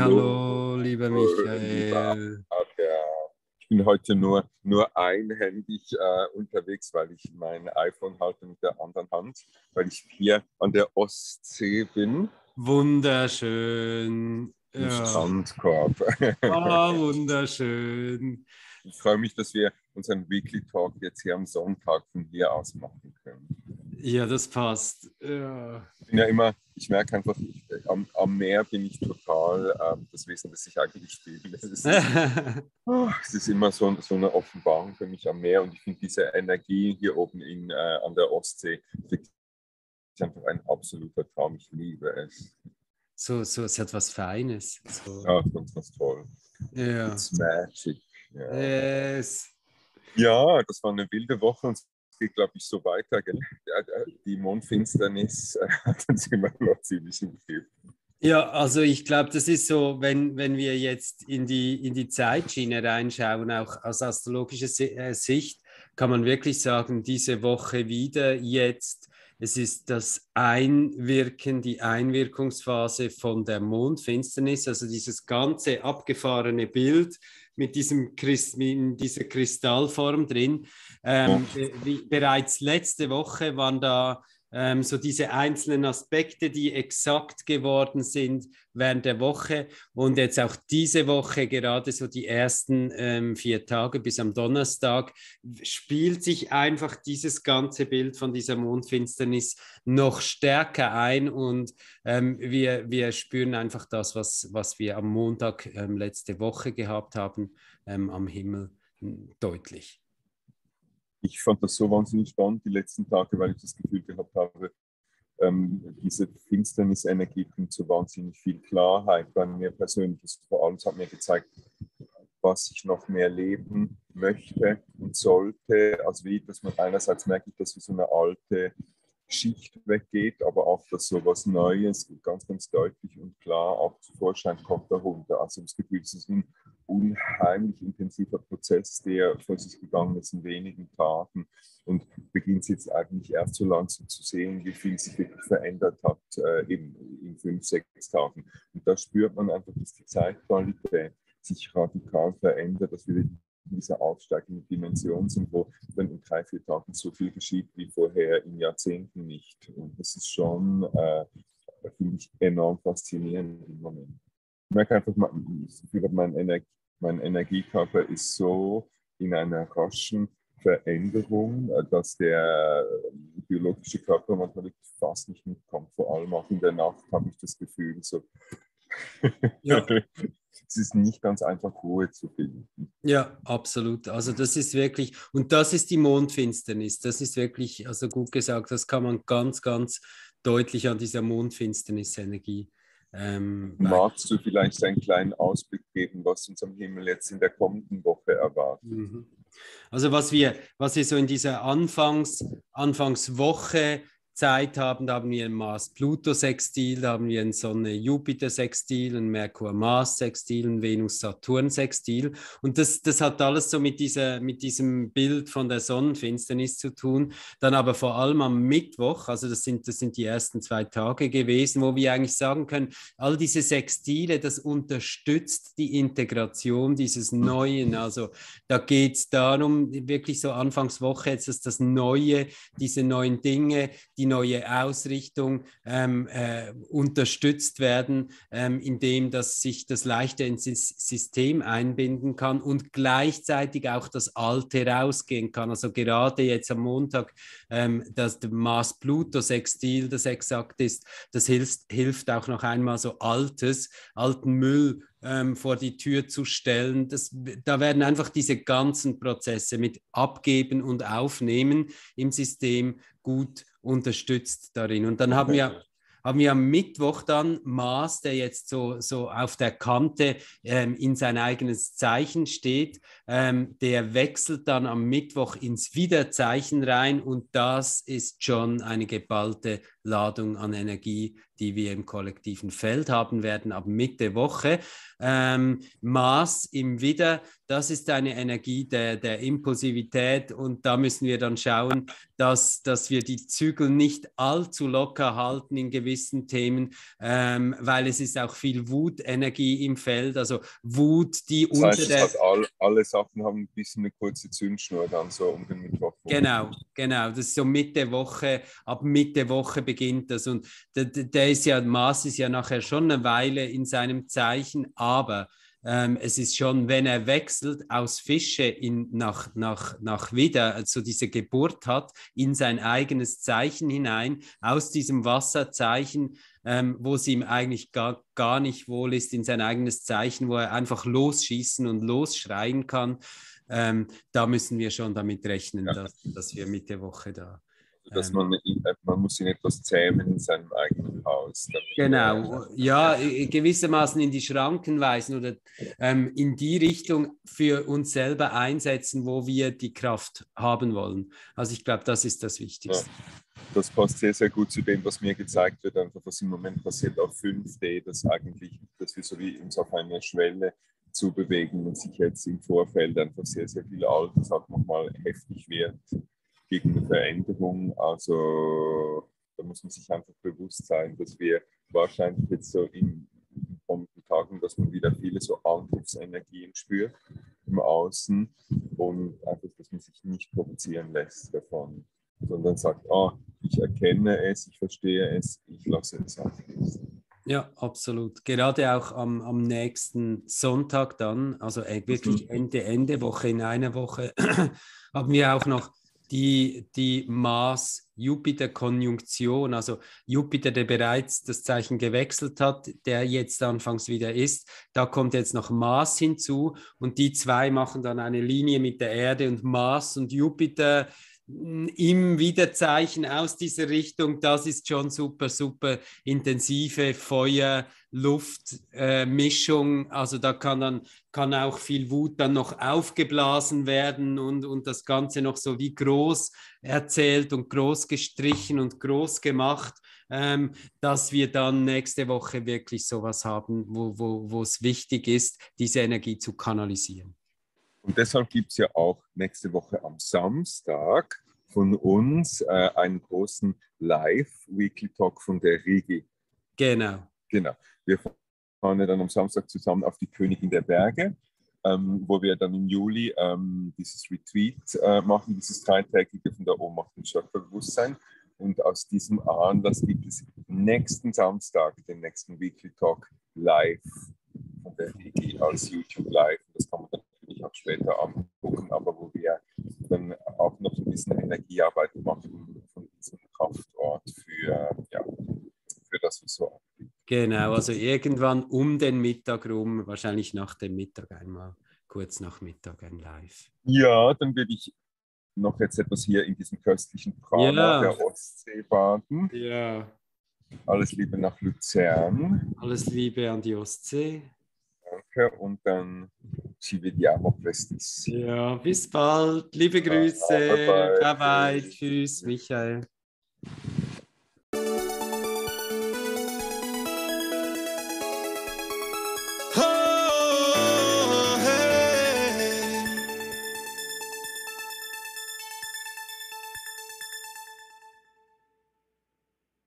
Hallo, lieber Michael. Ich bin heute nur einhändig unterwegs, weil ich mein iPhone halte mit der anderen Hand, weil ich hier an der Ostsee bin. Wunderschön. Ja. Strandkorb. Ah, wunderschön. Ich freue mich, dass wir unseren WeeklyTalk jetzt hier am Sonntag von hier aus machen können. Ja, das passt. Ja. Ich bin ja immer, ich merke einfach, am Meer bin ich total das Wesen, das ich eigentlich spiegelt. Es ist immer so eine Offenbarung für mich am Meer, und ich finde diese Energie hier oben an der Ostsee ist einfach ein absoluter Traum. Ich liebe es. So, es hat was Feines. So. Ja, ganz toll. Ja. It's magic. Ja. Yes. Ja, das war eine wilde Woche und es geht, glaube ich, so weiter. Die Mondfinsternis hat uns immer noch ziemlich im Griff. Ja, also ich glaube, das ist so, wenn wir jetzt in die Zeitschiene reinschauen, auch aus astrologischer Sicht, kann man wirklich sagen, diese Woche wieder jetzt. Es ist das Einwirken, die Einwirkungsphase von der Mondfinsternis, also dieses ganze abgefahrene Bild mit dieser Kristallform drin. Bereits letzte Woche waren da so diese einzelnen Aspekte, die exakt geworden sind während der Woche, und jetzt auch diese Woche, gerade so die ersten 4 Tage bis am Donnerstag, spielt sich einfach dieses ganze Bild von dieser Mondfinsternis noch stärker ein, und wir spüren einfach das, was wir am Montag letzte Woche gehabt haben, am Himmel deutlich. Ich fand das so wahnsinnig spannend die letzten Tage, weil ich das Gefühl gehabt habe, diese Finsternis-Energie bringt so wahnsinnig viel Klarheit bei mir persönlich. Vor allem, es hat mir gezeigt, was ich noch mehr leben möchte und sollte. Also wie, dass man einerseits merke ich, dass so eine alte Schicht weggeht, aber auch, dass so etwas Neues ganz, ganz deutlich und klar auch zu Vorschein kommt darunter. Also das Gefühl, es ist ein unheimlich intensiver Prozess, der vor sich gegangen ist in wenigen Tagen, und beginnt jetzt eigentlich erst so langsam zu sehen, wie viel sich wirklich verändert hat eben in 5-6 Tagen. Und da spürt man einfach, dass die Zeitqualität sich radikal verändert, dass wir diese aufsteigende Dimension sind, wo dann in 3-4 Tagen so viel geschieht wie vorher in Jahrzehnten nicht. Und das ist schon, finde ich, enorm faszinierend im Moment. Ich merke einfach, mein Energiekörper ist so in einer raschen Veränderung, dass der biologische Körper manchmal fast nicht mitkommt. Vor allem auch in der Nacht habe ich das Gefühl, so ja. Es ist nicht ganz einfach, Ruhe zu finden. Ja, absolut. Also das ist wirklich, und das ist die Mondfinsternis. Das ist wirklich, also gut gesagt, das kann man ganz, ganz deutlich an dieser Mondfinsternis-Energie. Magst du vielleicht einen kleinen Ausblick geben, was uns am Himmel jetzt in der kommenden Woche erwartet? Also was wir so in dieser Anfangswoche Zeit haben, da haben wir ein Mars-Pluto-Sextil, da haben wir ein Sonne-Jupiter-Sextil, ein Merkur-Mars-Sextil, ein Venus-Saturn-Sextil. Und das hat alles so mit diesem Bild von der Sonnenfinsternis zu tun. Dann aber vor allem am Mittwoch, also das sind die ersten 2 Tage gewesen, wo wir eigentlich sagen können, all diese Sextile, das unterstützt die Integration dieses Neuen. Also da geht es darum, wirklich so Anfangswoche, jetzt ist das Neue, diese neuen Dinge, die neue Ausrichtung unterstützt werden, indem dass sich das leichter ins System einbinden kann und gleichzeitig auch das Alte rausgehen kann. Also gerade jetzt am Montag, dass der Mars-Pluto-Sextil das exakt ist, das hilft auch noch einmal so alten Müll vor die Tür zu stellen. Da werden einfach diese ganzen Prozesse mit Abgeben und Aufnehmen im System gut unterstützt darin. Und dann haben wir am Mittwoch dann Mars, der jetzt so auf der Kante in sein eigenes Zeichen steht, der wechselt dann am Mittwoch ins Widderzeichen rein, und das ist schon eine geballte Ladung an Energie, die wir im kollektiven Feld haben werden ab Mitte Woche. Mars im Widder, das ist eine Energie der Impulsivität, und da müssen wir dann schauen, dass wir die Zügel nicht allzu locker halten in gewissen Themen, weil es ist auch viel Wutenergie im Feld, also Wut, die das heißt, unter der... Das alle Sachen haben ein bisschen eine kurze Zündschnur dann so um den Mittwoch. Genau, das ist so Mitte Woche, ab Mitte Woche beginnt das, und der ist ja, Mars ist ja nachher schon eine Weile in seinem Zeichen, aber es ist schon, wenn er wechselt aus Fische nach Widder, also diese Geburt hat, in sein eigenes Zeichen hinein, aus diesem Wasserzeichen, wo es ihm eigentlich gar nicht wohl ist, in sein eigenes Zeichen, wo er einfach losschießen und losschreien kann. Da müssen wir schon damit rechnen, ja, dass wir Mitte Woche da... Dass man muss ihn etwas zähmen in seinem eigenen Haus. Genau, ja, gewissermaßen in die Schranken weisen oder in die Richtung für uns selber einsetzen, wo wir die Kraft haben wollen. Also ich glaube, das ist das Wichtigste. Ja, das passt sehr, sehr gut zu dem, was mir gezeigt wird, einfach was im Moment passiert auf 5D, dass wir so wie uns auf einer Schwelle zu bewegen und sich jetzt im Vorfeld einfach sehr, sehr viel Altes auch nochmal heftig wird. Gegen eine Veränderung, also da muss man sich einfach bewusst sein, dass wir wahrscheinlich jetzt so in den kommenden Tagen, dass man wieder viele so Angriffsenergien spürt im Außen und einfach, dass man sich nicht provozieren lässt davon, sondern sagt, ich erkenne es, ich verstehe es, ich lasse es abfließen. Ja, absolut. Gerade auch am nächsten Sonntag dann, also wirklich Ende Woche, in einer Woche, haben wir auch noch die Mars-Jupiter-Konjunktion, also Jupiter, der bereits das Zeichen gewechselt hat, der jetzt anfangs wieder ist, da kommt jetzt noch Mars hinzu, und die zwei machen dann eine Linie mit der Erde, und Mars und Jupiter im Widerzeichen aus dieser Richtung, das ist schon super, super intensive Feuer-Luft-Mischung. Also da kann auch viel Wut dann noch aufgeblasen werden und das Ganze noch so wie groß erzählt und groß gestrichen und groß gemacht, dass wir dann nächste Woche wirklich sowas haben, wo es wichtig ist, diese Energie zu kanalisieren. Und deshalb gibt es ja auch nächste Woche am Samstag von uns einen großen Live-Weekly-Talk von der Rigi. Genau. Wir fahren ja dann am Samstag zusammen auf die Königin der Berge, wo wir dann im Juli dieses Retreat machen, dieses 3-tägige von der Ohnmacht und Schöpferbewusstsein. Und aus diesem Anlass gibt es nächsten Samstag den nächsten Weekly-Talk live von der Rigi als YouTube-Live. Das kann man dann auch später angucken, aber wo wir dann auch noch ein bisschen Energiearbeit machen von diesem Kraftort für das, was so abgeht. Genau, also irgendwann um den Mittag rum, wahrscheinlich nach dem Mittag einmal, kurz nach Mittag ein Live. Ja, dann würde ich noch jetzt etwas hier in diesem köstlichen Prana der Ostsee baden. Ja. Alles Liebe nach Luzern. Alles Liebe an die Ostsee. Danke, und dann ci vediamo prestissimo. Ja, bis bald. Liebe Grüße. Bye bye. Tschüss, Michael.